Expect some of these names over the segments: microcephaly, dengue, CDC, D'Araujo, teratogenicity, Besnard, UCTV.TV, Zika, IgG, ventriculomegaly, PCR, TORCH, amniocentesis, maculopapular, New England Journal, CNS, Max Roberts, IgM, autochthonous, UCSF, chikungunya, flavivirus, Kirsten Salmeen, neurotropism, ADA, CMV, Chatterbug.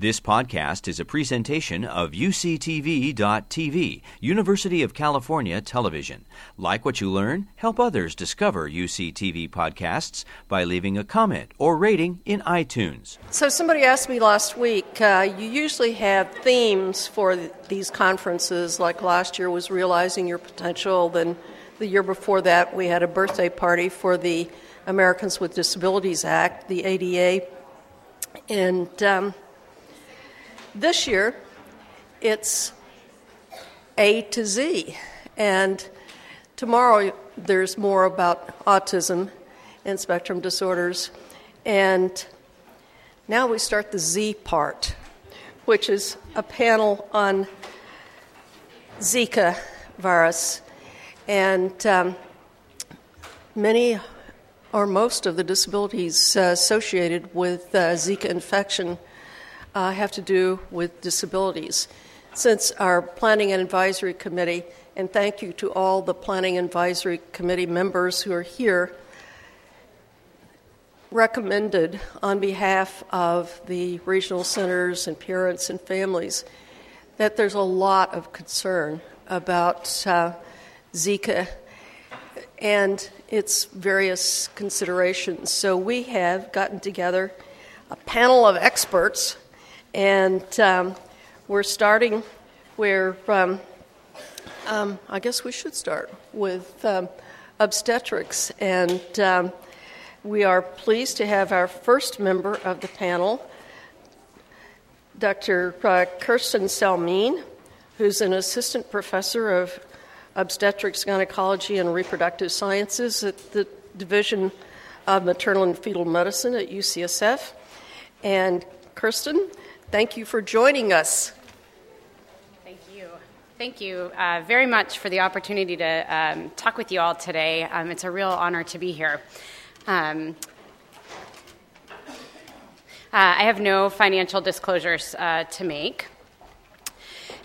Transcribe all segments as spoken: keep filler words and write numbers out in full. This podcast is a presentation of U C T V dot T V, University of California Television. Like what you learn? Help others discover U C T V podcasts by leaving a comment or rating in iTunes. So somebody asked me last week, uh, you usually have themes for th- these conferences, like last year was Realizing Your Potential, then the year before that we had a birthday party for the Americans with Disabilities Act, the A D A, and um, this year, it's A to Z, and tomorrow there's more about autism and spectrum disorders, and now we start the Z part, which is a panel on Zika virus, and um, many or most of the disabilities uh, associated with uh, Zika infection Uh, have to do with disabilities. Since our Planning and Advisory Committee, and thank you to all the Planning Advisory Committee members who are here, recommended on behalf of the regional centers and parents and families that there's a lot of concern about uh, Zika and its various considerations. So we have gotten together a panel of experts. And um, we're starting where um, um, I guess we should start with um, obstetrics. And um, we are pleased to have our first member of the panel, Doctor Uh, Kirsten Salmeen, who's an assistant professor of obstetrics, gynecology, and reproductive sciences at the Division of Maternal and Fetal Medicine at U C S F. And Kirsten, thank you for joining us. Thank you. Thank you uh, very much for the opportunity to um, talk with you all today. Um, it's a real honor to be here. Um, uh, I have no financial disclosures uh, to make.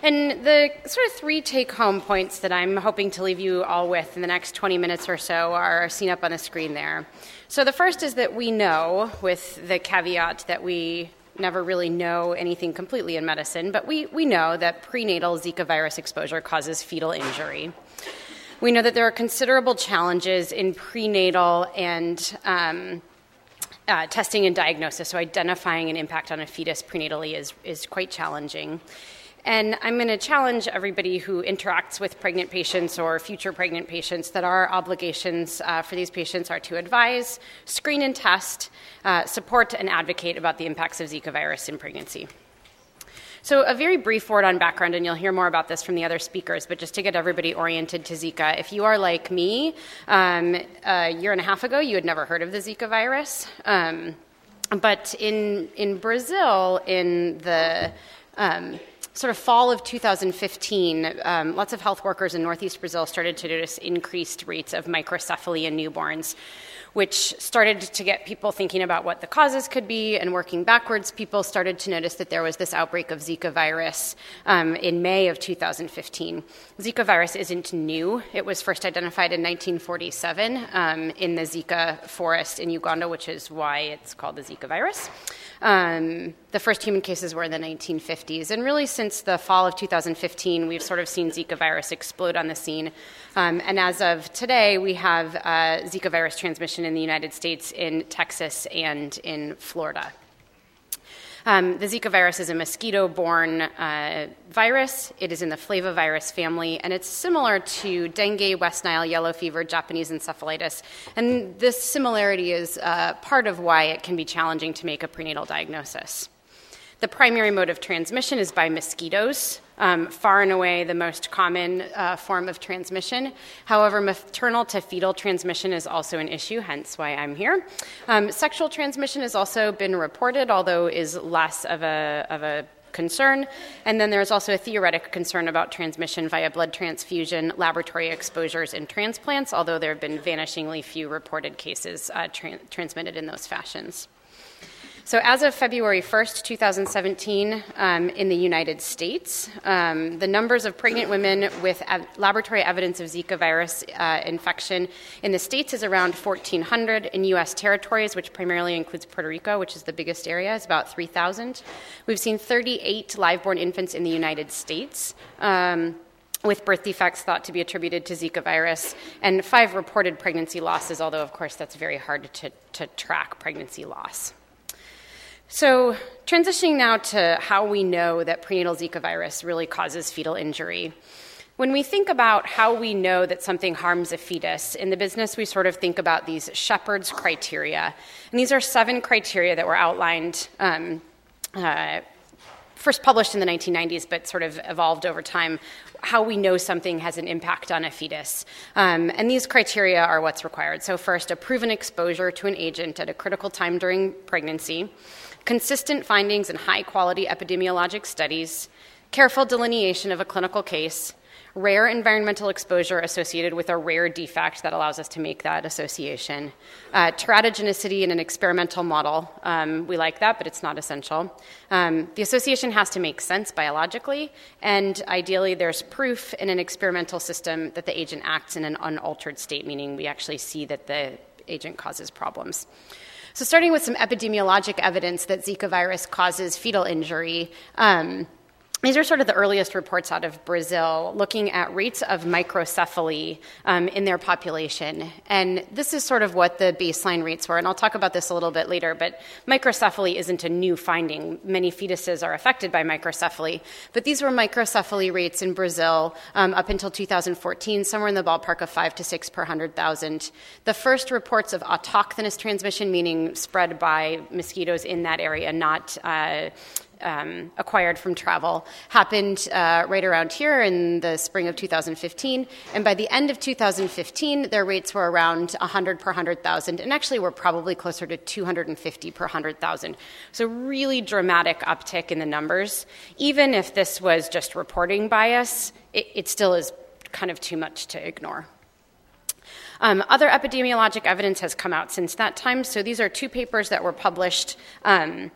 And the sort of three take-home points that I'm hoping to leave you all with in the next twenty minutes or so are seen up on the screen there. So the first is that we know, with the caveat that we never really know anything completely in medicine, but we, we know that prenatal Zika virus exposure causes fetal injury. We know that there are considerable challenges in prenatal and um, uh, testing and diagnosis, so identifying an impact on a fetus prenatally is, is quite challenging. And I'm going to challenge everybody who interacts with pregnant patients or future pregnant patients that our obligations uh, for these patients are to advise, screen and test, uh, support and advocate about the impacts of Zika virus in pregnancy. So a very brief word on background, and you'll hear more about this from the other speakers, but just to get everybody oriented to Zika, if you are like me, um, a year and a half ago you had never heard of the Zika virus. Um, but in, in Brazil, in the Um, sort of fall of two thousand fifteen, um, lots of health workers in northeast Brazil started to notice increased rates of microcephaly in newborns, which started to get people thinking about what the causes could be, and working backwards, people started to notice that there was this outbreak of Zika virus um, in May of two thousand fifteen. Zika virus isn't new. It was first identified in nineteen forty-seven um, in the Zika forest in Uganda, which is why it's called the Zika virus. Um, the first human cases were in the nineteen fifties, and really since the fall of two thousand fifteen, we've sort of seen Zika virus explode on the scene, um, and as of today, we have uh, Zika virus transmission in the United States, in Texas, and in Florida. Um, the Zika virus is a mosquito-borne uh, virus. It is in the flavivirus family, and it's similar to dengue, West Nile, yellow fever, Japanese encephalitis. And this similarity is uh, part of why it can be challenging to make a prenatal diagnosis. The primary mode of transmission is by mosquitoes, um, far and away the most common uh, form of transmission. However, maternal to fetal transmission is also an issue, hence why I'm here. Um, sexual transmission has also been reported, although is less of a, of a concern. And then there's also a theoretic concern about transmission via blood transfusion, laboratory exposures, and transplants, although there have been vanishingly few reported cases uh, tra- transmitted in those fashions. So as of February first, two thousand seventeen, um, in the United States, um, the numbers of pregnant women with ev- laboratory evidence of Zika virus uh, infection in the States is around fourteen hundred. In U S territories, which primarily includes Puerto Rico, which is the biggest area, is about three thousand. We've seen thirty-eight live-born infants in the United States, Um, with birth defects thought to be attributed to Zika virus, and five reported pregnancy losses, although, of course, that's very hard to, to track pregnancy loss. So transitioning now to how we know that prenatal Zika virus really causes fetal injury. When we think about how we know that something harms a fetus, in the business we sort of think about these Shepherd's criteria. And these are seven criteria that were outlined um, uh, first published in the nineteen nineties, but sort of evolved over time, how we know something has an impact on a fetus. Um, and these criteria are what's required. So first, a proven exposure to an agent at a critical time during pregnancy, consistent findings in high-quality epidemiologic studies, careful delineation of a clinical case, rare environmental exposure associated with a rare defect that allows us to make that association, uh, teratogenicity in an experimental model. Um, we like that, but it's not essential. Um, the association has to make sense biologically, and ideally there's proof in an experimental system that the agent acts in an unaltered state, meaning we actually see that the agent causes problems. So starting with some epidemiologic evidence that Zika virus causes fetal injury, um, these are sort of the earliest reports out of Brazil looking at rates of microcephaly um, in their population. And this is sort of what the baseline rates were. And I'll talk about this a little bit later, but microcephaly isn't a new finding. Many fetuses are affected by microcephaly. But these were microcephaly rates in Brazil um, up until two thousand fourteen, somewhere in the ballpark of five to six per one hundred thousand. The first reports of autochthonous transmission, meaning spread by mosquitoes in that area, not uh, Um, acquired from travel, happened uh, right around here in the spring of two thousand fifteen. And by the end of two thousand fifteen, their rates were around one hundred per one hundred thousand, and actually were probably closer to two hundred fifty per one hundred thousand. So really dramatic uptick in the numbers. Even if this was just reporting bias, it, it still is kind of too much to ignore. Um, other epidemiologic evidence has come out since that time. So these are two papers that were published um,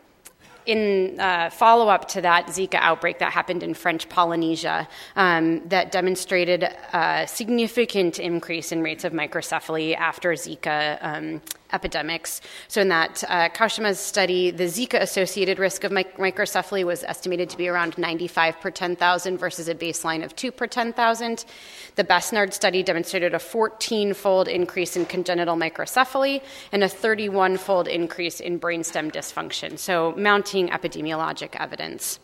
in uh, follow-up to that Zika outbreak that happened in French Polynesia um, that demonstrated a significant increase in rates of microcephaly after Zika um, epidemics. So in that uh, Kaushima's study, the Zika-associated risk of mic- microcephaly was estimated to be around ninety-five per ten thousand versus a baseline of two per ten thousand. The Besnard study demonstrated a fourteen-fold increase in congenital microcephaly and a thirty-one-fold increase in brainstem dysfunction, so mounting epidemiologic evidence.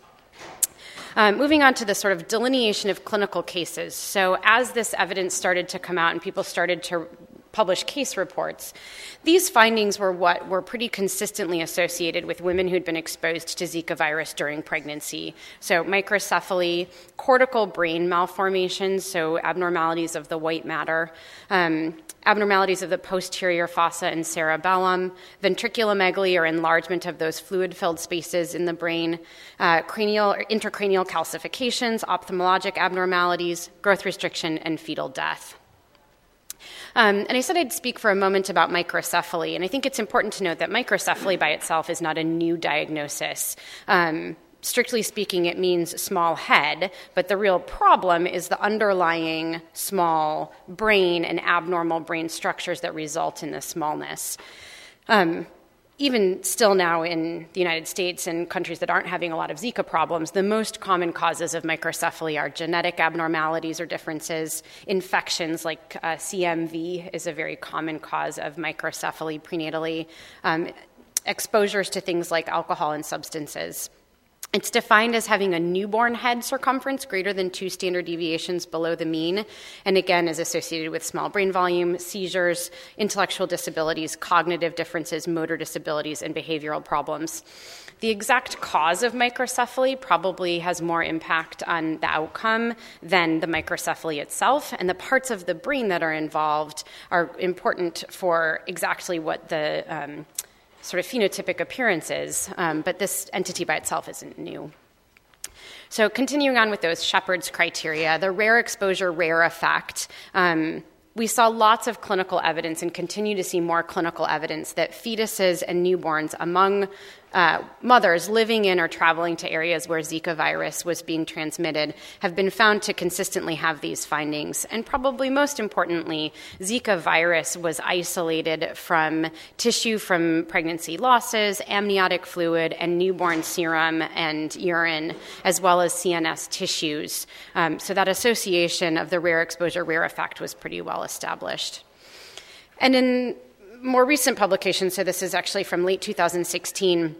Um, moving on to the sort of delineation of clinical cases. So as this evidence started to come out and people started to published case reports, these findings were what were pretty consistently associated with women who'd been exposed to Zika virus during pregnancy. So microcephaly, cortical brain malformations, so abnormalities of the white matter, um, abnormalities of the posterior fossa and cerebellum, ventriculomegaly or enlargement of those fluid-filled spaces in the brain, uh, cranial or intracranial calcifications, ophthalmologic abnormalities, growth restriction, and fetal death. Um, and I said I'd speak for a moment about microcephaly, and I think it's important to note that microcephaly by itself is not a new diagnosis. Um, strictly speaking, it means small head, but the real problem is the underlying small brain and abnormal brain structures that result in this smallness. Um, Even still now in the United States and countries that aren't having a lot of Zika problems, the most common causes of microcephaly are genetic abnormalities or differences. Infections like uh, C M V is a very common cause of microcephaly prenatally. Um, exposures to things like alcohol and substances. It's defined as having a newborn head circumference greater than two standard deviations below the mean, and again is associated with small brain volume, seizures, intellectual disabilities, cognitive differences, motor disabilities, and behavioral problems. The exact cause of microcephaly probably has more impact on the outcome than the microcephaly itself, and the parts of the brain that are involved are important for exactly what the um, sort of phenotypic appearances, um, but this entity by itself isn't new. So continuing on with those Shepherd's criteria, the rare exposure, rare effect, um, we saw lots of clinical evidence and continue to see more clinical evidence that fetuses and newborns among uh, mothers living in or traveling to areas where Zika virus was being transmitted have been found to consistently have these findings. And probably most importantly, Zika virus was isolated from tissue from pregnancy losses, amniotic fluid, and newborn serum and urine, as well as C N S tissues. Um, so that association of the rare exposure, rare effect was pretty well established. And in more recent publications, so this is actually from late two thousand sixteen,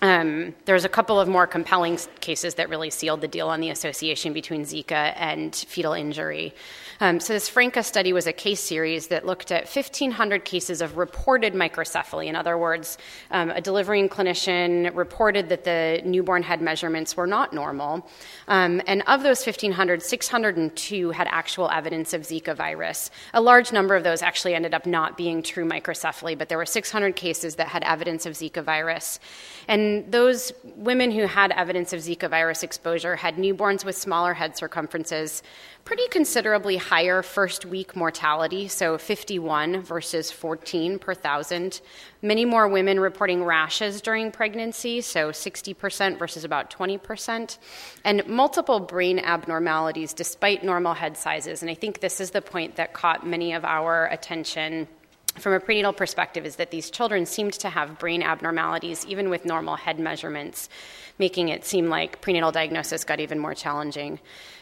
um, there's a couple of more compelling cases that really sealed the deal on the association between Zika and fetal injury. Um, so this Franca study was a case series that looked at fifteen hundred cases of reported microcephaly. In other words, um, a delivering clinician reported that the newborn head measurements were not normal. Um, and of those fifteen hundred, six hundred two had actual evidence of Zika virus. A large number of those actually ended up not being true microcephaly, but there were six hundred cases that had evidence of Zika virus. And those women who had evidence of Zika virus exposure had newborns with smaller head circumferences, pretty considerably higher first week mortality, so fifty-one versus fourteen per thousand. Many more women reporting rashes during pregnancy, so sixty percent versus about twenty percent, and multiple brain abnormalities despite normal head sizes. And I think this is the point that caught many of our attention from a prenatal perspective, is that these children seemed to have brain abnormalities even with normal head measurements, making it seem like prenatal diagnosis got even more challenging.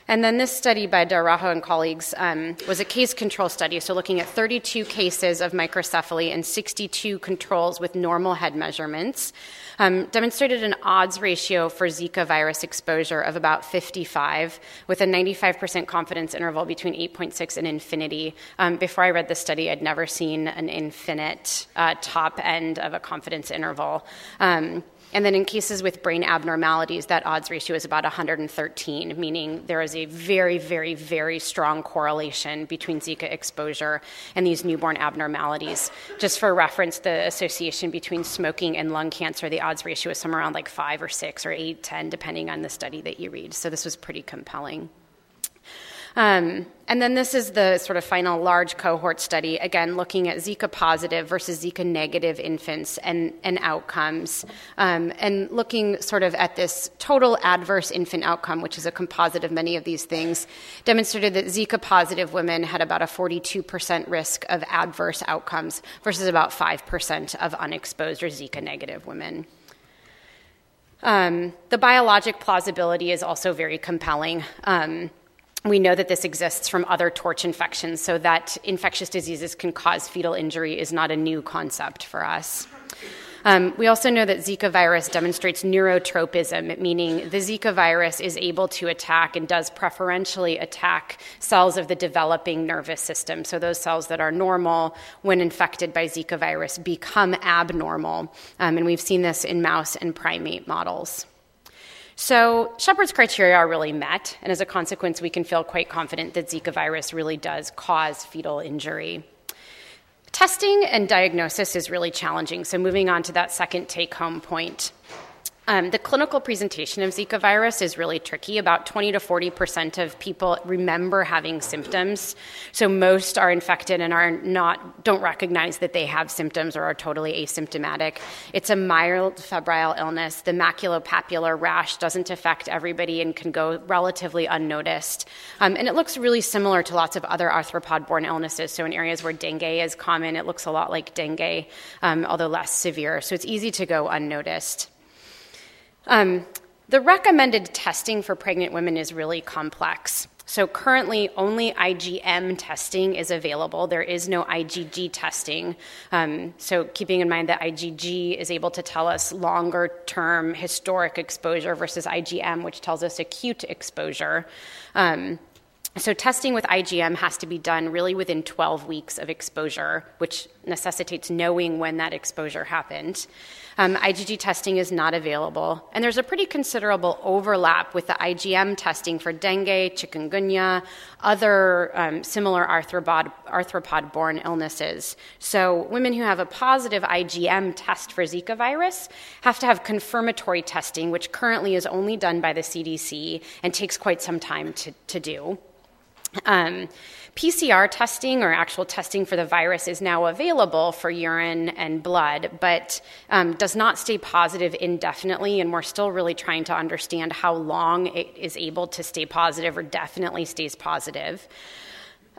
And then this study by D'Araujo and colleagues um, was a case control study, so looking at thirty-two cases of microcephaly and sixty-two controls with normal head measurements, um, demonstrated an odds ratio for Zika virus exposure of about fifty-five, with a ninety-five percent confidence interval between eight point six and infinity. Um, before I read this study, I'd never seen an infinite uh, top end of a confidence interval. Um, And then in cases with brain abnormalities, that odds ratio is about one hundred thirteen, meaning there is a very, very, very strong correlation between Zika exposure and these newborn abnormalities. Just for reference, the association between smoking and lung cancer, the odds ratio is somewhere around like five or six or eight, ten, depending on the study that you read. So this was pretty compelling. Um, and then this is the sort of final large cohort study, again, looking at Zika positive versus Zika negative infants and, and outcomes, um, and looking sort of at this total adverse infant outcome, which is a composite of many of these things, demonstrated that Zika positive women had about a forty-two percent risk of adverse outcomes versus about five percent of unexposed or Zika negative women. Um, the biologic plausibility is also very compelling. Um, We know that this exists from other TORCH infections, so that infectious diseases can cause fetal injury is not a new concept for us. Um, we also know that Zika virus demonstrates neurotropism, meaning the Zika virus is able to attack and does preferentially attack cells of the developing nervous system. So those cells that are normal when infected by Zika virus become abnormal, um, and we've seen this in mouse and primate models. So Shepherd's criteria are really met, and as a consequence, we can feel quite confident that Zika virus really does cause fetal injury. Testing and diagnosis is really challenging, so moving on to that second take-home point. Um, the clinical presentation of Zika virus is really tricky. About twenty to forty percent of people remember having symptoms, so most are infected and are not don't recognize that they have symptoms or are totally asymptomatic. It's a mild febrile illness. The maculopapular rash doesn't affect everybody and can go relatively unnoticed. Um, and it looks really similar to lots of other arthropod-borne illnesses, so in areas where dengue is common, it looks a lot like dengue, um, although less severe, so it's easy to go unnoticed. Um, the recommended testing for pregnant women is really complex. So currently, only I G M testing is available. There is no I G G testing. Um, so keeping in mind that I G G is able to tell us longer-term historic exposure versus I G M, which tells us acute exposure. Um, So testing with I G M has to be done really within twelve weeks of exposure, which necessitates knowing when that exposure happened. Um, I G G testing is not available, and there's a pretty considerable overlap with the I G M testing for dengue, chikungunya, other um, similar arthropod, arthropod-borne illnesses. So women who have a positive I G M test for Zika virus have to have confirmatory testing, which currently is only done by the C D C and takes quite some time to, to do. Um, P C R testing or actual testing for the virus is now available for urine and blood, but um, does not stay positive indefinitely, and we're still really trying to understand how long it is able to stay positive or definitely stays positive.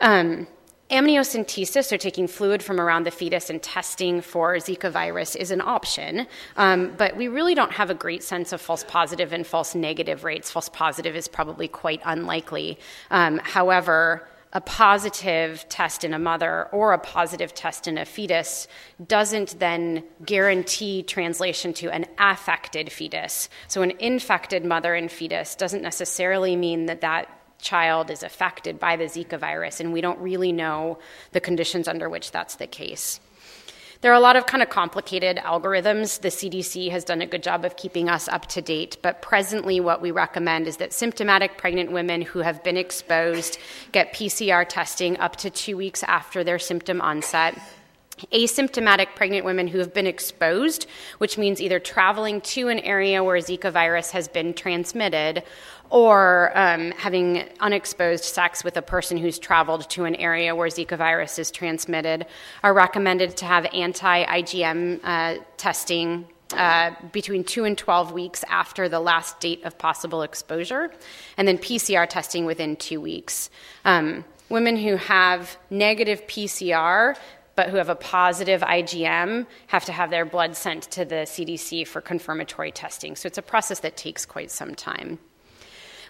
Um, Amniocentesis, or taking fluid from around the fetus and testing for Zika virus, is an option, um, but we really don't have a great sense of false positive and false negative rates. False positive is probably quite unlikely. Um, however, a positive test in a mother or a positive test in a fetus doesn't then guarantee translation to an affected fetus. So an infected mother and fetus doesn't necessarily mean that that child is affected by the Zika virus, and we don't really know the conditions under which that's the case. There are a lot of kind of complicated algorithms. The C D C has done a good job of keeping us up to date, but presently what we recommend is that symptomatic pregnant women who have been exposed get P C R testing up to two weeks after their symptom onset. Asymptomatic pregnant women who have been exposed, which means either traveling to an area where Zika virus has been transmitted or um, having unexposed sex with a person who's traveled to an area where Zika virus is transmitted, are recommended to have anti-I G M uh, testing Uh, between two and twelve weeks after the last date of possible exposure, and then P C R testing within two weeks. Um, women who have negative P C R but who have a positive I G M have to have their blood sent to the C D C for confirmatory testing. So it's a process that takes quite some time.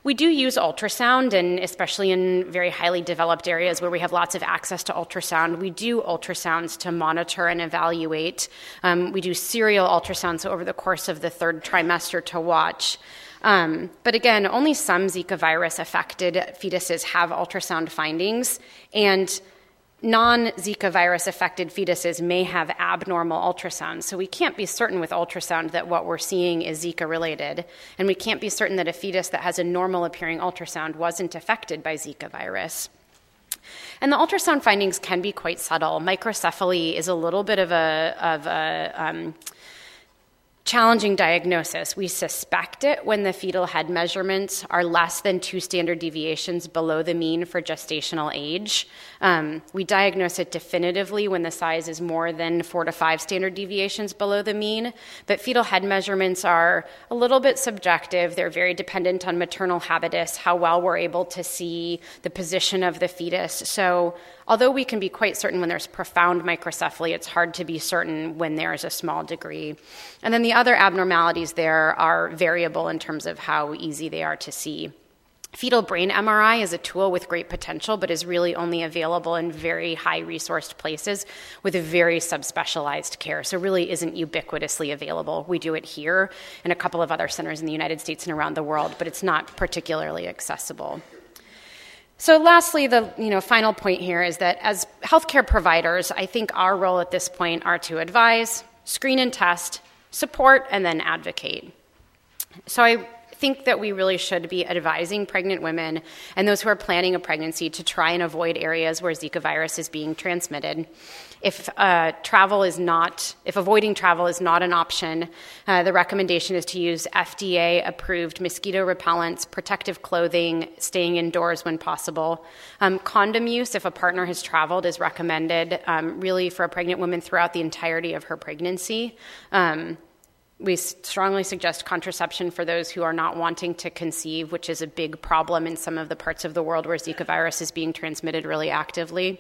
We do use ultrasound, and especially in very highly developed areas where we have lots of access to ultrasound, we do ultrasounds to monitor and evaluate. Um, we do serial ultrasounds, so over the course of the third trimester to watch. Um, but again, only some Zika virus-affected fetuses have ultrasound findings, and non-Zika virus-affected fetuses may have abnormal ultrasounds, so we can't be certain with ultrasound that what we're seeing is Zika-related, and we can't be certain that a fetus that has a normal-appearing ultrasound wasn't affected by Zika virus. And the ultrasound findings can be quite subtle. Microcephaly is a little bit of a... Of a um, challenging diagnosis. We suspect it when the fetal head measurements are less than two standard deviations below the mean for gestational age. Um, we diagnose it definitively when the size is more than four to five standard deviations below the mean, but fetal head measurements are a little bit subjective. They're very dependent on maternal habitus, how well we're able to see the position of the fetus. So although we can be quite certain when there's profound microcephaly, it's hard to be certain when there is a small degree. And then the other abnormalities there are variable in terms of how easy they are to see. Fetal brain M R I is a tool with great potential, but is really only available in very high-resourced places with a very subspecialized care, so really isn't ubiquitously available. We do it here and a couple of other centers in the United States and around the world, but it's not particularly accessible. So lastly, the you know final point here is that as healthcare providers, I think our role at this point are to advise, screen and test, support, and then advocate. So I think that we really should be advising pregnant women and those who are planning a pregnancy to try and avoid areas where Zika virus is being transmitted. If uh, travel is not, if avoiding travel is not an option, uh, the recommendation is to use F D A-approved mosquito repellents, protective clothing, staying indoors when possible. Um, condom use, if a partner has traveled, is recommended um, really for a pregnant woman throughout the entirety of her pregnancy. Um, We strongly suggest contraception for those who are not wanting to conceive, which is a big problem in some of the parts of the world where Zika virus is being transmitted really actively.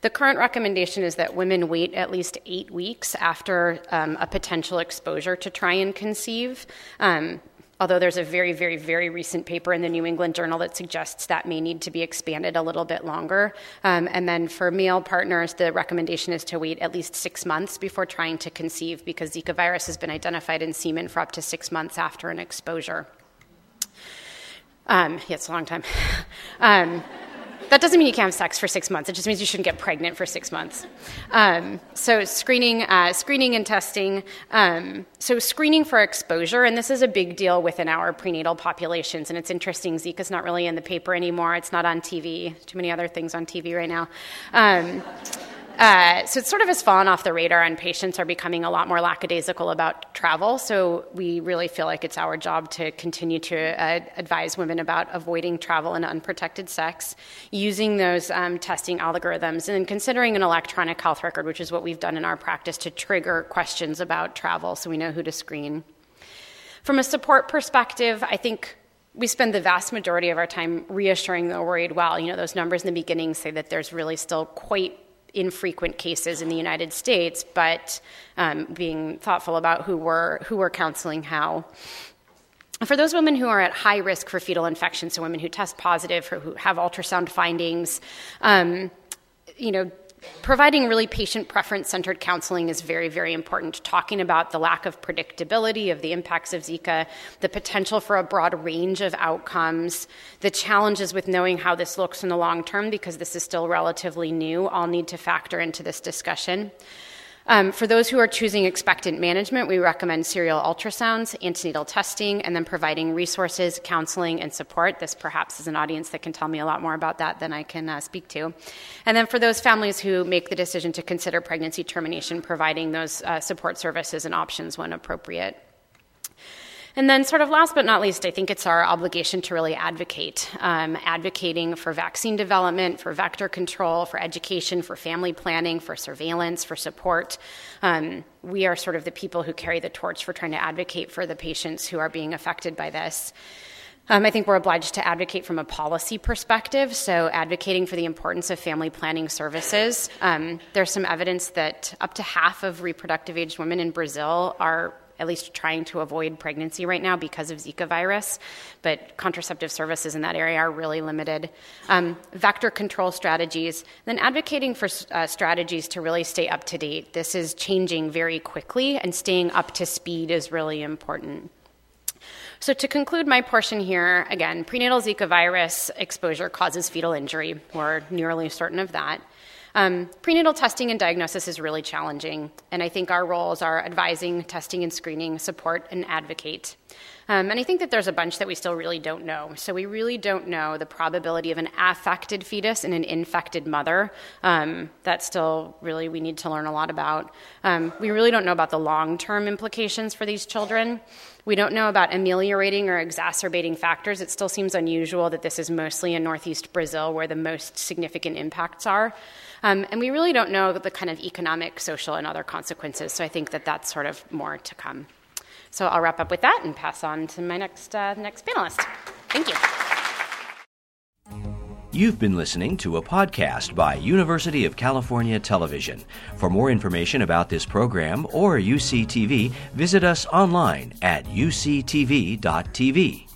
The current recommendation is that women wait at least eight weeks after um, a potential exposure to try and conceive, um, although there's a very, very, very recent paper in the New England Journal that suggests that may need to be expanded a little bit longer. Um, and then for male partners, the recommendation is to wait at least six months before trying to conceive, because Zika virus has been identified in semen for up to six months after an exposure. Um, yeah, it's a long time. um, That doesn't mean you can't have sex for six months. It just means you shouldn't get pregnant for six months. Um, so screening, uh, screening and testing. Um, so screening for exposure, and this is a big deal within our prenatal populations, and it's interesting. Zika's not really in the paper anymore. It's not on T V. Too many other things on T V right now. Um Uh, so it sort of has fallen off the radar, and patients are becoming a lot more lackadaisical about travel. So we really feel like it's our job to continue to uh, advise women about avoiding travel and unprotected sex, using those um, testing algorithms, and then considering an electronic health record, which is what we've done in our practice to trigger questions about travel so we know who to screen. From a support perspective, I think we spend the vast majority of our time reassuring the worried well. You know, those numbers in the beginning say that there's really still quite infrequent cases in the United States, but um, being thoughtful about who we're, who we're counseling how. For those women who are at high risk for fetal infection, so women who test positive, who have ultrasound findings, um, you know, providing really patient preference-centered counseling is very, very important. Talking about the lack of predictability of the impacts of Zika, the potential for a broad range of outcomes, the challenges with knowing how this looks in the long term, because this is still relatively new, all need to factor into this discussion. Um, for those who are choosing expectant management, we recommend serial ultrasounds, antenatal testing, and then providing resources, counseling, and support. This perhaps is an audience that can tell me a lot more about that than I can uh, speak to. And then for those families who make the decision to consider pregnancy termination, providing those uh, support services and options when appropriate. And then sort of last but not least, I think it's our obligation to really advocate, um, advocating for vaccine development, for vector control, for education, for family planning, for surveillance, for support. Um, we are sort of the people who carry the torch for trying to advocate for the patients who are being affected by this. Um, I think we're obliged to advocate from a policy perspective, so advocating for the importance of family planning services. Um, there's some evidence that up to half of reproductive-aged women in Brazil are at least trying to avoid pregnancy right now because of Zika virus, but contraceptive services in that area are really limited. Um, vector control strategies, then advocating for uh, strategies to really stay up to date. This is changing very quickly, and staying up to speed is really important. So to conclude my portion here, again, prenatal Zika virus exposure causes fetal injury. We're nearly certain of that. Um, prenatal testing and diagnosis is really challenging, and I think our roles are advising, testing and screening, support, and advocate. Um, and I think that there's a bunch that we still really don't know. So we really don't know the probability of an affected fetus in an infected mother. Um, that's still really we need to learn a lot about. Um, we really don't know about the long-term implications for these children. We don't know about ameliorating or exacerbating factors. It still seems unusual that this is mostly in northeast Brazil where the most significant impacts are. Um, and we really don't know the kind of economic, social, and other consequences. So I think that that's sort of more to come. So I'll wrap up with that and pass on to my next, uh, next panelist. Thank you. You've been listening to a podcast by University of California Television. For more information about this program or U C T V, visit us online at U C T V dot T V.